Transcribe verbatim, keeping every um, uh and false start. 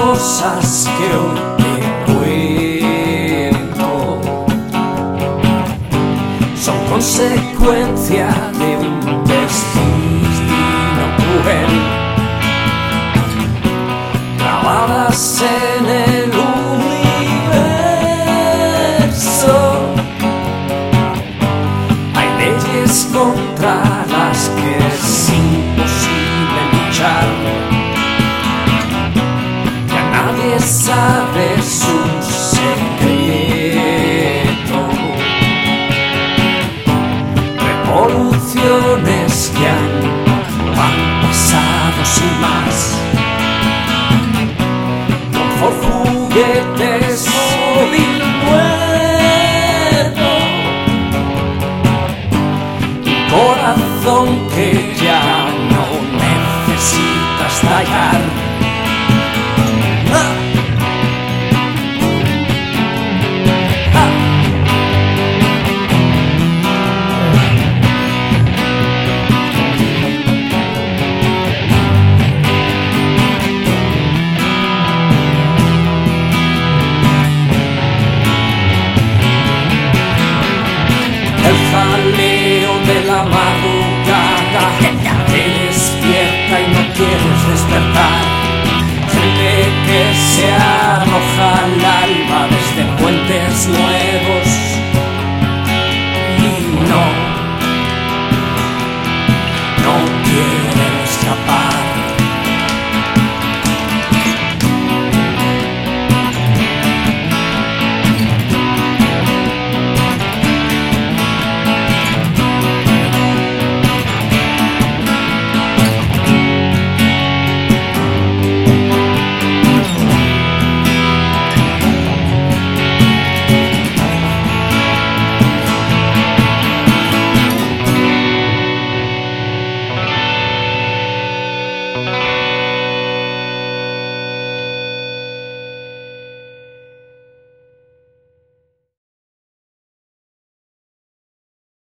cosas que hoy te cuento son consecuencia de un destino cruel, grabadas en el universo. Hay leyes contra las que es imposible luchar. Sabe su secreto, revoluciones que han, han pasado sin más, con Ford juguetes móvil nuevo, tu corazón que ya no necesitas tallar. De la madrugada te despierta y no quieres despertar.